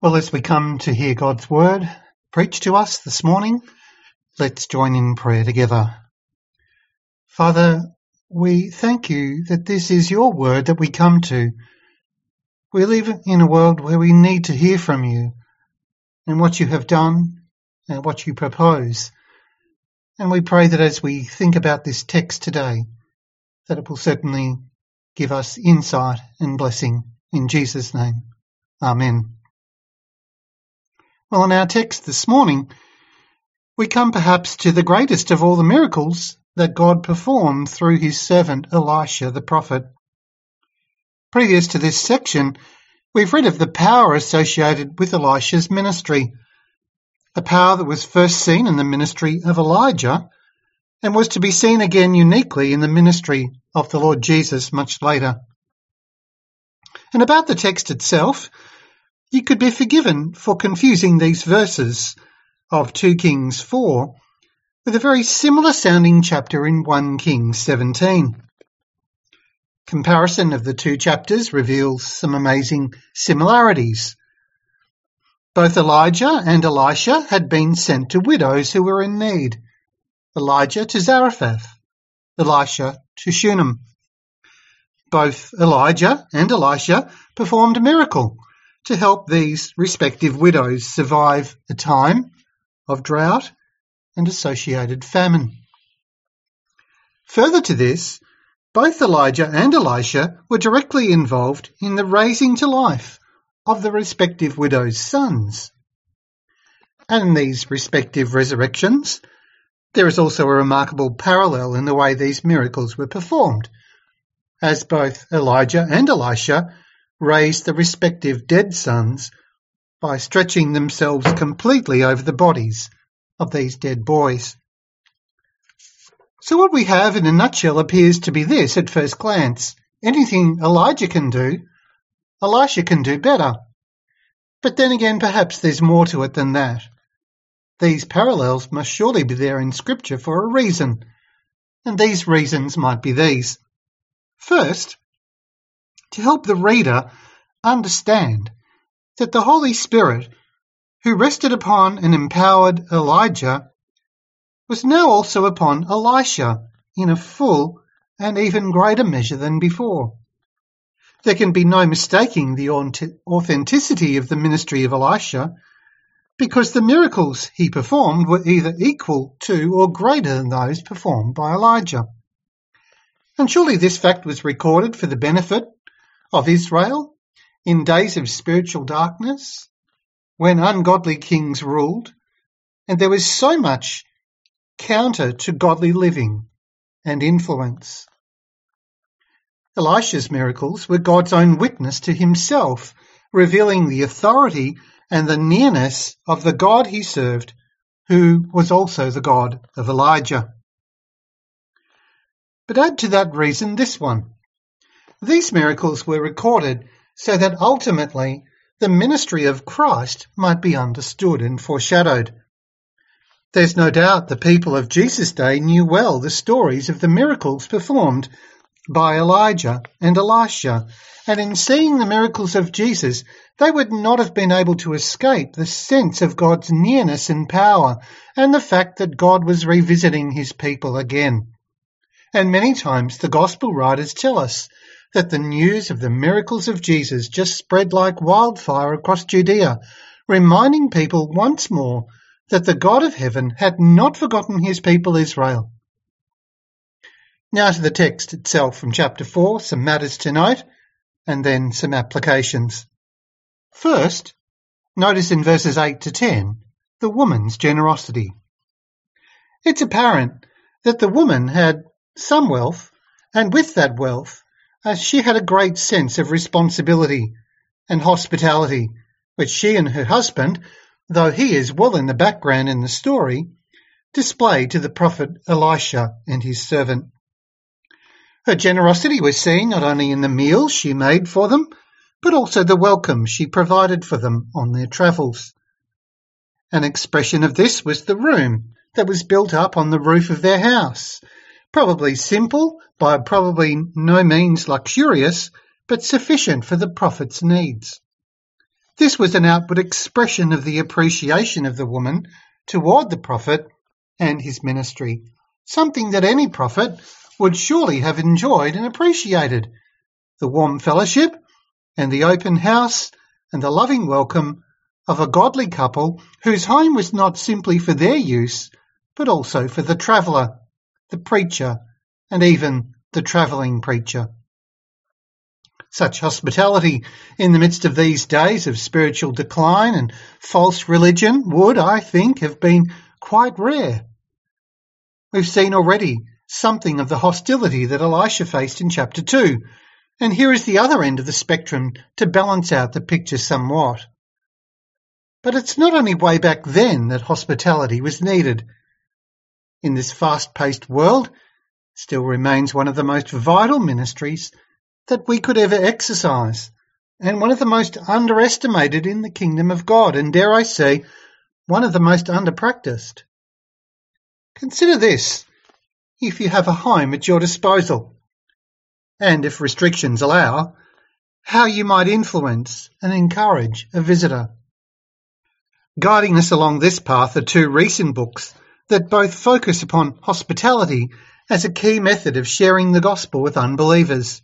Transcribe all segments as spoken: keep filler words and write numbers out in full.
Well, as we come to hear God's word preached to us this morning, let's join in prayer together. Father, we thank you that this is your word that we come to. We live in a world where we need to hear from you and what you have done and what you propose. And we pray that as we think about this text today, that it will certainly give us insight and blessing. In Jesus' name, amen. Well, in our text this morning, we come perhaps to the greatest of all the miracles that God performed through his servant Elisha the prophet. Previous to this section, we've read of the power associated with Elisha's ministry, a power that was first seen in the ministry of Elijah and was to be seen again uniquely in the ministry of the Lord Jesus much later. And about the text itself, you could be forgiven for confusing these verses of two Kings four with a very similar sounding chapter in one Kings seventeen. Comparison of the two chapters reveals some amazing similarities. Both Elijah and Elisha had been sent to widows who were in need. Elijah to Zarephath, Elisha to Shunem. Both Elijah and Elisha performed a miracle to help these respective widows survive a time of drought and associated famine. Further to this, both Elijah and Elisha were directly involved in the raising to life of the respective widows' sons. And in these respective resurrections, there is also a remarkable parallel in the way these miracles were performed, as both Elijah and Elisha raised the respective dead sons by stretching themselves completely over the bodies of these dead boys. So what we have in a nutshell appears to be this at first glance. Anything Elijah can do, Elisha can do better. But then again, perhaps there's more to it than that. These parallels must surely be there in Scripture for a reason, and these reasons might be these. First, to help the reader understand that the Holy Spirit, who rested upon and empowered Elijah, was now also upon Elisha in a full and even greater measure than before. There can be no mistaking the authenticity of the ministry of Elisha, because the miracles he performed were either equal to or greater than those performed by Elijah. And surely this fact was recorded for the benefit of Israel in days of spiritual darkness, when ungodly kings ruled, and there was so much counter to godly living and influence. Elisha's miracles were God's own witness to himself, revealing the authority and the nearness of the God he served, who was also the God of Elijah. But add to that reason this one. These miracles were recorded so that ultimately the ministry of Christ might be understood and foreshadowed. There's no doubt the people of Jesus' day knew well the stories of the miracles performed by Elijah and Elisha, and in seeing the miracles of Jesus, they would not have been able to escape the sense of God's nearness and power and the fact that God was revisiting his people again. And many times the gospel writers tell us that the news of the miracles of Jesus just spread like wildfire across Judea, reminding people once more that the God of heaven had not forgotten his people Israel. Now to the text itself from chapter four, some matters to note, and then some applications. First, notice in verses eight to ten, the woman's generosity. It's apparent that the woman had some wealth, and with that wealth, as she had a great sense of responsibility and hospitality, which she and her husband, though he is well in the background in the story, displayed to the prophet Elisha and his servant. Her generosity was seen not only in the meals she made for them, but also the welcome she provided for them on their travels. An expression of this was the room that was built up on the roof of their house, probably simple, by probably no means luxurious, but sufficient for the prophet's needs. This was an outward expression of the appreciation of the woman toward the prophet and his ministry, something that any prophet would surely have enjoyed and appreciated. The warm fellowship and the open house and the loving welcome of a godly couple whose home was not simply for their use, but also for the traveller, the preacher, and even the travelling preacher. Such hospitality in the midst of these days of spiritual decline and false religion would, I think, have been quite rare. We've seen already something of the hostility that Elisha faced in chapter two, and here is the other end of the spectrum to balance out the picture somewhat. But it's not only way back then that hospitality was needed. In this fast-paced world, still remains one of the most vital ministries that we could ever exercise, and one of the most underestimated in the kingdom of God, and dare I say, one of the most underpracticed. Consider this, if you have a home at your disposal, and if restrictions allow, how you might influence and encourage a visitor. Guiding us along this path are two recent books that both focus upon hospitality as a key method of sharing the gospel with unbelievers.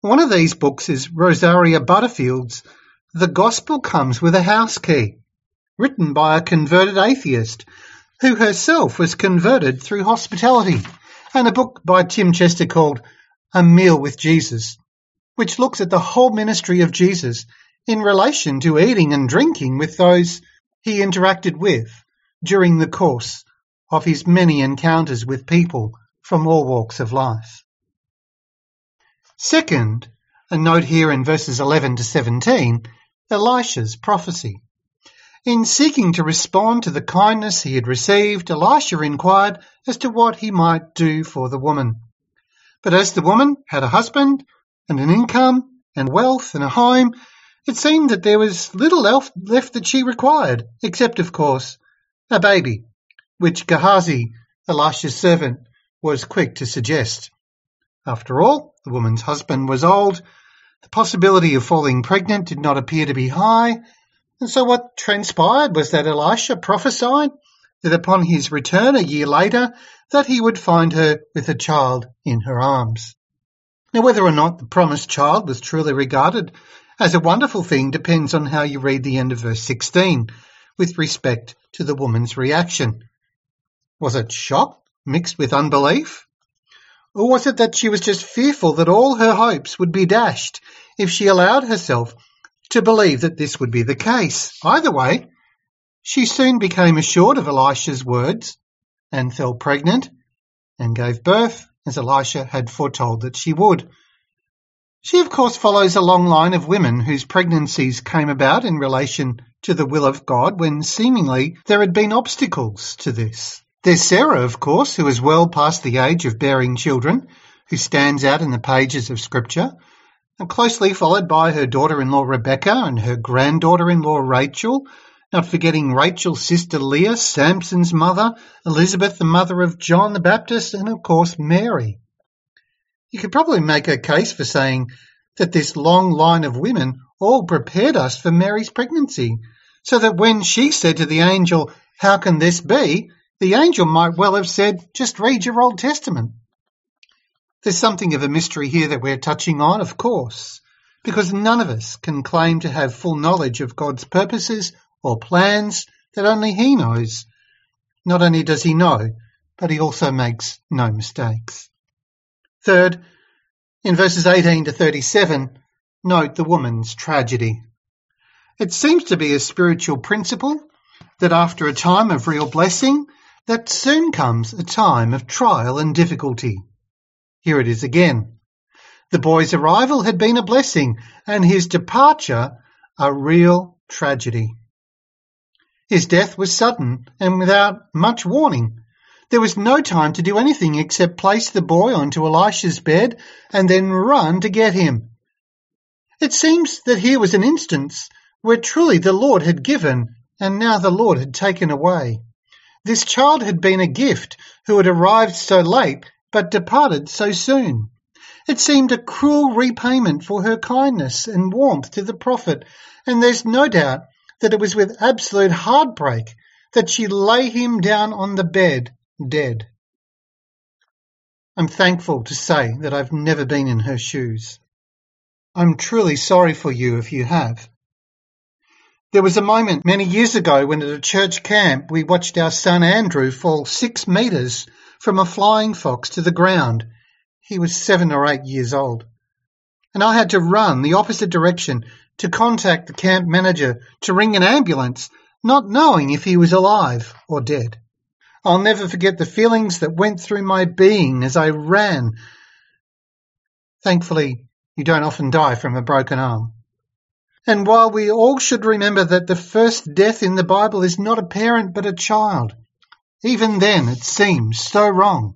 One of these books is Rosaria Butterfield's The Gospel Comes with a House Key, written by a converted atheist who herself was converted through hospitality, and a book by Tim Chester called A Meal with Jesus, which looks at the whole ministry of Jesus in relation to eating and drinking with those he interacted with during the course of his many encounters with people from all walks of life. Second, a note here in verses eleven to seventeen, Elisha's prophecy. In seeking to respond to the kindness he had received, Elisha inquired as to what he might do for the woman. But as the woman had a husband and an income and wealth and a home, it seemed that there was little left that she required, except, of course, a baby, which Gehazi, Elisha's servant, was quick to suggest. After all, the woman's husband was old, the possibility of falling pregnant did not appear to be high, and so what transpired was that Elisha prophesied that upon his return a year later that he would find her with a child in her arms. Now, whether or not the promised child was truly regarded as a wonderful thing depends on how you read the end of verse sixteen with respect to the woman's reaction. Was it shock mixed with unbelief? Or was it that she was just fearful that all her hopes would be dashed if she allowed herself to believe that this would be the case? Either way, she soon became assured of Elisha's words and fell pregnant and gave birth, as Elisha had foretold that she would. She, of course, follows a long line of women whose pregnancies came about in relation to the will of God when seemingly there had been obstacles to this. There's Sarah, of course, who is well past the age of bearing children, who stands out in the pages of Scripture, and closely followed by her daughter-in-law Rebecca and her granddaughter-in-law Rachel, not forgetting Rachel's sister Leah, Samson's mother, Elizabeth, the mother of John the Baptist, and, of course, Mary. You could probably make a case for saying that this long line of women all prepared us for Mary's pregnancy, so that when she said to the angel, "How can this be?" the angel might well have said, "Just read your Old Testament." There's something of a mystery here that we're touching on, of course, because none of us can claim to have full knowledge of God's purposes or plans that only He knows. Not only does He know, but He also makes no mistakes. Third, in verses eighteen to thirty-seven, note the woman's tragedy. It seems to be a spiritual principle that after a time of real blessing, that soon comes a time of trial and difficulty. Here it is again. The boy's arrival had been a blessing, and his departure a real tragedy. His death was sudden and without much warning. There was no time to do anything except place the boy onto Elisha's bed and then run to get him. It seems that here was an instance where truly the Lord had given, and now the Lord had taken away. This child had been a gift who had arrived so late but departed so soon. It seemed a cruel repayment for her kindness and warmth to the prophet and there's no doubt that it was with absolute heartbreak that she lay him down on the bed, dead. I'm thankful to say that I've never been in her shoes. I'm truly sorry for you if you have. There was a moment many years ago when at a church camp we watched our son Andrew fall six metres from a flying fox to the ground. He was seven or eight years old. And I had to run the opposite direction to contact the camp manager to ring an ambulance, not knowing if he was alive or dead. I'll never forget the feelings that went through my being as I ran. Thankfully, you don't often die from a broken arm. And while we all should remember that the first death in the Bible is not a parent but a child, even then it seems so wrong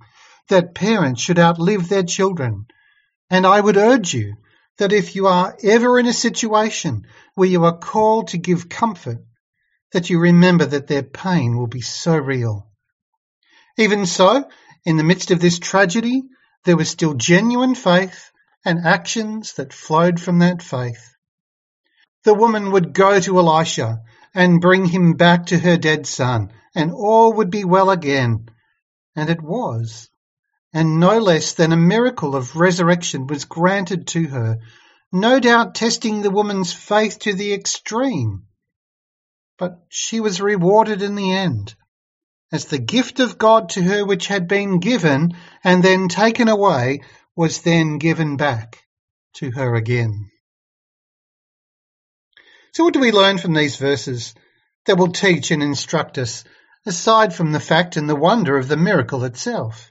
that parents should outlive their children. And I would urge you that if you are ever in a situation where you are called to give comfort, that you remember that their pain will be so real. Even so, in the midst of this tragedy, there was still genuine faith and actions that flowed from that faith. The woman would go to Elisha and bring him back to her dead son, and all would be well again. And it was. And no less than a miracle of resurrection was granted to her, no doubt testing the woman's faith to the extreme. But she was rewarded in the end, as the gift of God to her which had been given and then taken away was then given back to her again. So what do we learn from these verses that will teach and instruct us, aside from the fact and the wonder of the miracle itself?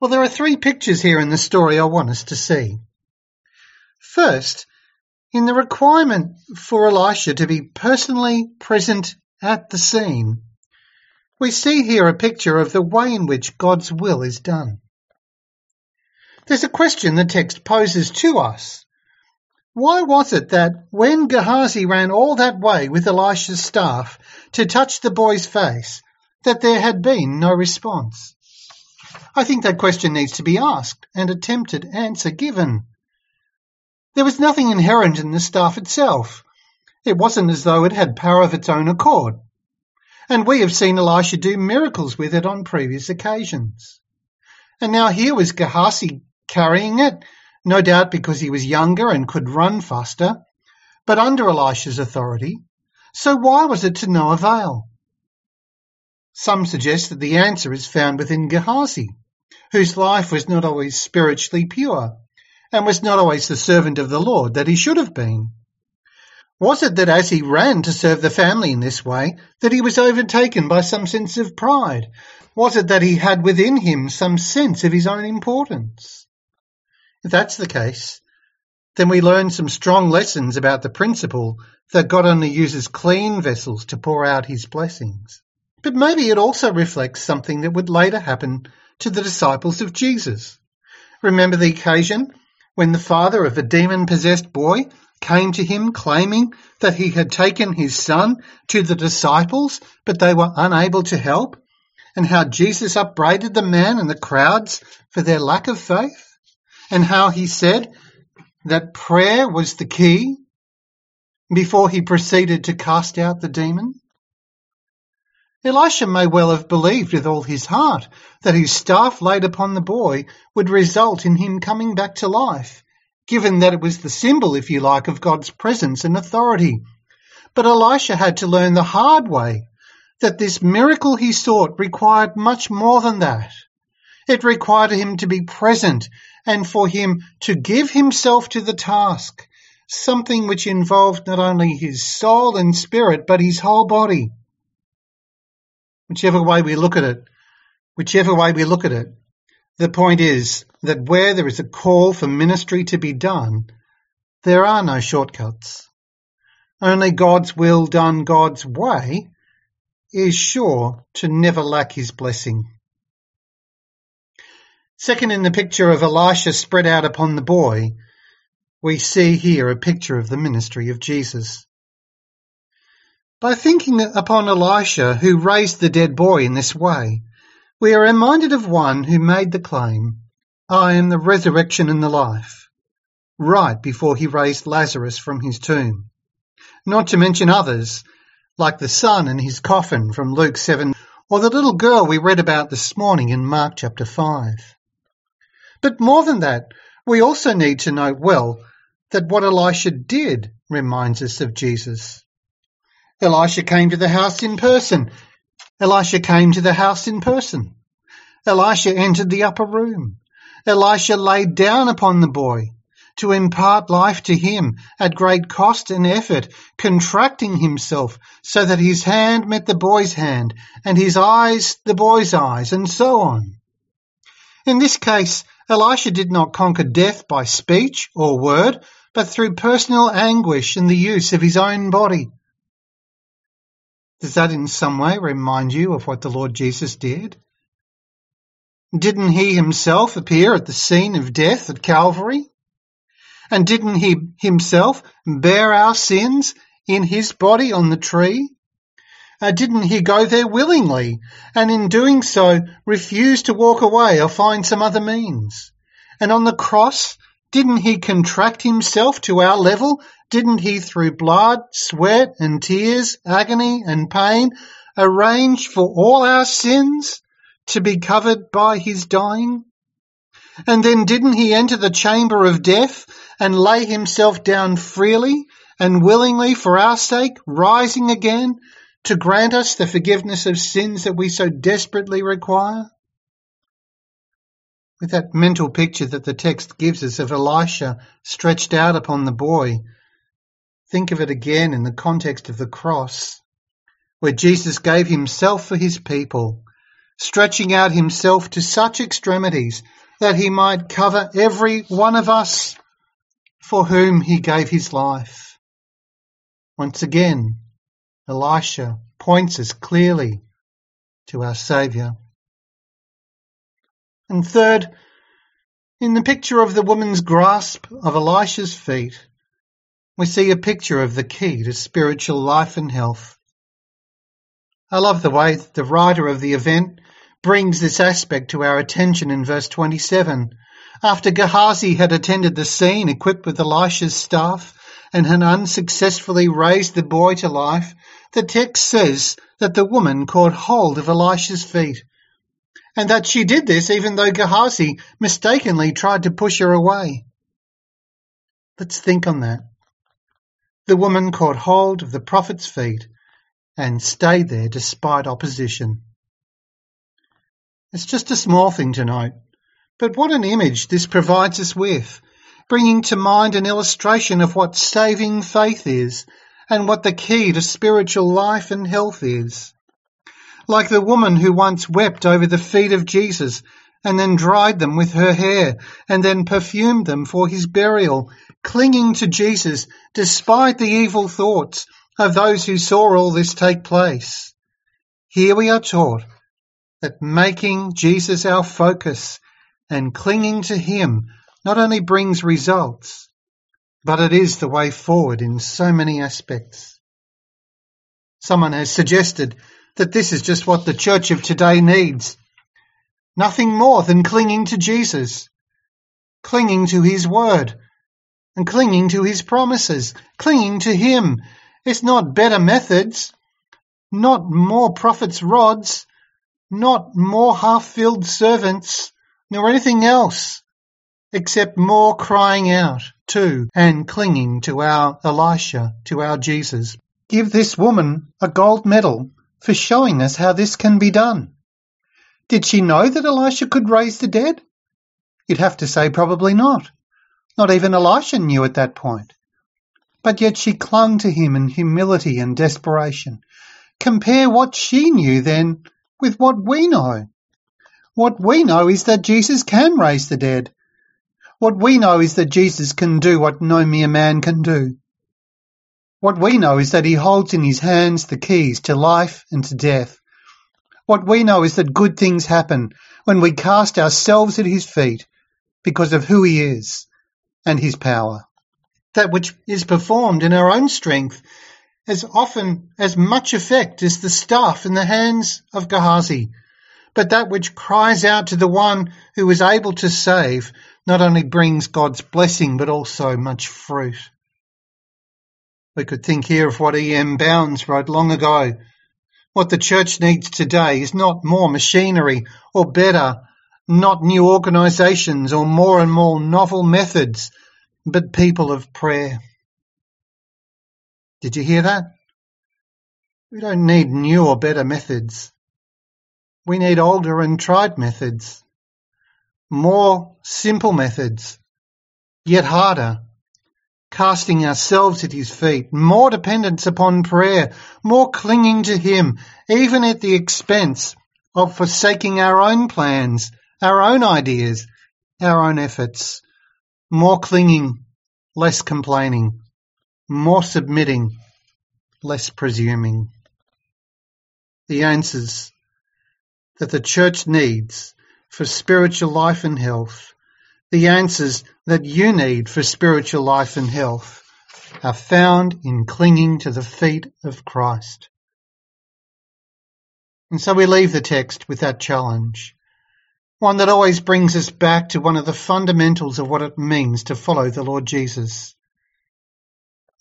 Well, there are three pictures here in the story I want us to see. First, in the requirement for Elisha to be personally present at the scene, we see here a picture of the way in which God's will is done. There's a question the text poses to us. Why was it that when Gehazi ran all that way with Elisha's staff to touch the boy's face, that there had been no response? I think that question needs to be asked and attempted answer given. There was nothing inherent in the staff itself. It wasn't as though it had power of its own accord. And we have seen Elisha do miracles with it on previous occasions. And now here was Gehazi carrying it, no doubt because he was younger and could run faster, but under Elisha's authority. So why was it to no avail? Some suggest that the answer is found within Gehazi, whose life was not always spiritually pure and was not always the servant of the Lord that he should have been. Was it that as he ran to serve the family in this way, that he was overtaken by some sense of pride? Was it that he had within him some sense of his own importance? If that's the case, then we learn some strong lessons about the principle that God only uses clean vessels to pour out his blessings. But maybe it also reflects something that would later happen to the disciples of Jesus. Remember the occasion when the father of a demon-possessed boy came to him claiming that he had taken his son to the disciples, but they were unable to help, and how Jesus upbraided the man and the crowds for their lack of faith, and how he said that prayer was the key before he proceeded to cast out the demon. Elisha may well have believed with all his heart that his staff laid upon the boy would result in him coming back to life, given that it was the symbol, if you like, of God's presence and authority. But Elisha had to learn the hard way that this miracle he sought required much more than that. It required him to be present and for him to give himself to the task, something which involved not only his soul and spirit, but his whole body. Whichever way we look at it, whichever way we look at it, the point is that where there is a call for ministry to be done, there are no shortcuts. Only God's will done God's way is sure to never lack his blessing. Second, in the picture of Elisha spread out upon the boy, we see here a picture of the ministry of Jesus. By thinking upon Elisha, who raised the dead boy in this way, we are reminded of one who made the claim, "I am the resurrection and the life." right before he raised Lazarus from his tomb. Not to mention others, like the son and his coffin from Luke seven, or the little girl we read about this morning in Mark chapter five. But more than that, we also need to note well that what Elisha did reminds us of Jesus. Elisha came to the house in person. Elisha came to the house in person. Elisha entered the upper room. Elisha laid down upon the boy to impart life to him at great cost and effort, contracting himself so that his hand met the boy's hand and his eyes the boy's eyes, and so on. In this case, Elisha did not conquer death by speech or word, but through personal anguish and the use of his own body. Does that in some way remind you of what the Lord Jesus did? Didn't he himself appear at the scene of death at Calvary? And didn't he himself bear our sins in his body on the tree? Uh, didn't he go there willingly, and in doing so refuse to walk away or find some other means? And on the cross, didn't he contract himself to our level? Didn't he, through blood, sweat and tears, agony and pain, arrange for all our sins to be covered by his dying? And then didn't he enter the chamber of death and lay himself down freely and willingly for our sake, rising again to grant us the forgiveness of sins that we so desperately require? With that mental picture that the text gives us of Elisha stretched out upon the boy, think of it again in the context of the cross, where Jesus gave himself for his people, stretching out himself to such extremities that he might cover every one of us for whom he gave his life. Once again, Elisha points us clearly to our Saviour. And third, in the picture of the woman's grasp of Elisha's feet, we see a picture of the key to spiritual life and health. I love the way that the writer of the event brings this aspect to our attention in verse twenty-seven. After Gehazi had attended the scene equipped with Elisha's staff and had unsuccessfully raised the boy to life, the text says that the woman caught hold of Elisha's feet, and that she did this even though Gehazi mistakenly tried to push her away. Let's think on that. The woman caught hold of the prophet's feet and stayed there despite opposition. It's just a small thing to note, but what an image this provides us with, bringing to mind an illustration of what saving faith is and what the key to spiritual life and health is. Like the woman who once wept over the feet of Jesus and then dried them with her hair and then perfumed them for his burial, clinging to Jesus despite the evil thoughts of those who saw all this take place. Here we are taught that making Jesus our focus and clinging to him not only brings results, but it is the way forward in so many aspects. Someone has suggested that this is just what the church of today needs. Nothing more than clinging to Jesus, clinging to his word, and clinging to his promises, clinging to him. It's not better methods, not more prophets' rods, not more half-filled servants, nor anything else, except more crying out to and clinging to our Elisha, to our Jesus. Give this woman a gold medal for showing us how this can be done. Did she know that Elisha could raise the dead? You'd have to say probably not. Not even Elisha knew at that point. But yet she clung to him in humility and desperation. Compare what she knew then with what we know. What we know is that Jesus can raise the dead. What we know is that Jesus can do what no mere man can do. What we know is that he holds in his hands the keys to life and to death. What we know is that good things happen when we cast ourselves at his feet because of who he is and his power. That which is performed in our own strength has often as much effect as the staff in the hands of Gehazi, but that which cries out to the one who is able to save not only brings God's blessing, but also much fruit. We could think here of what E M Bounds wrote long ago. What the church needs today is not more machinery or better, not new organisations or more and more novel methods, but people of prayer. Did you hear that? We don't need new or better methods. We need older and tried methods, more simple methods, yet harder. Casting ourselves at his feet, more dependence upon prayer, more clinging to him, even at the expense of forsaking our own plans, our own ideas, our own efforts, more clinging, less complaining, more submitting, less presuming. The answers that the church needs for spiritual life and health, the answers that you need for spiritual life and health, are found in clinging to the feet of Christ. And so we leave the text with that challenge, one that always brings us back to one of the fundamentals of what it means to follow the Lord Jesus.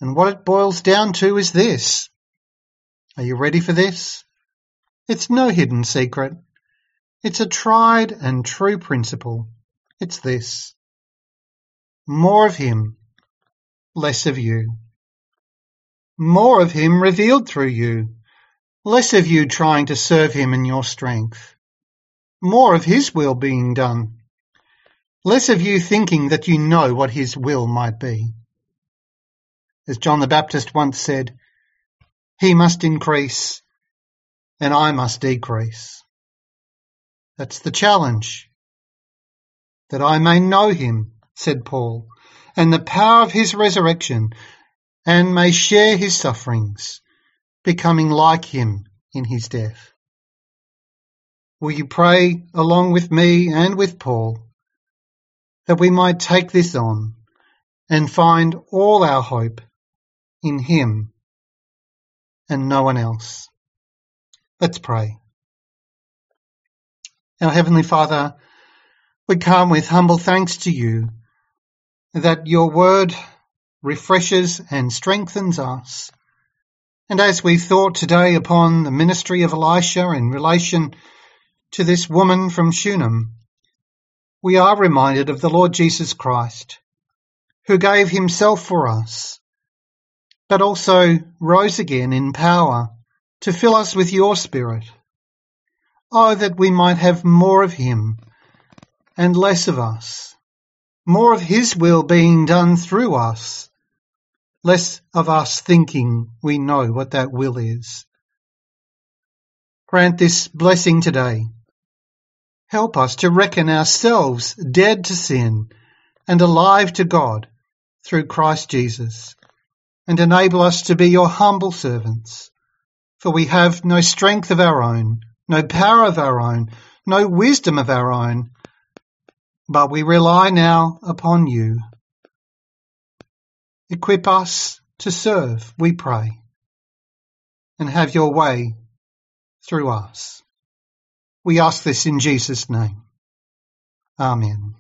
And what it boils down to is this. Are you ready for this? It's no hidden secret. It's a tried and true principle. It's this: more of him, less of you. More of him revealed through you, less of you trying to serve him in your strength. More of his will being done, less of you thinking that you know what his will might be. As John the Baptist once said, "He must increase and I must decrease." That's the challenge. "That I may know him," said Paul, "and the power of his resurrection, and may share his sufferings, becoming like him in his death." Will you pray along with me and with Paul that we might take this on and find all our hope in him and no one else? Let's pray. Our Heavenly Father, we come with humble thanks to you that your word refreshes and strengthens us. And as we thought today upon the ministry of Elisha in relation to this woman from Shunem, we are reminded of the Lord Jesus Christ, who gave himself for us, but also rose again in power to fill us with your Spirit. Oh, that we might have more of him and less of us, more of his will being done through us, less of us thinking we know what that will is. Grant this blessing today. Help us to reckon ourselves dead to sin and alive to God through Christ Jesus, and enable us to be your humble servants, for we have no strength of our own, no power of our own, no wisdom of our own, but we rely now upon you. Equip us to serve, we pray, and have your way through us. We ask this in Jesus' name. Amen.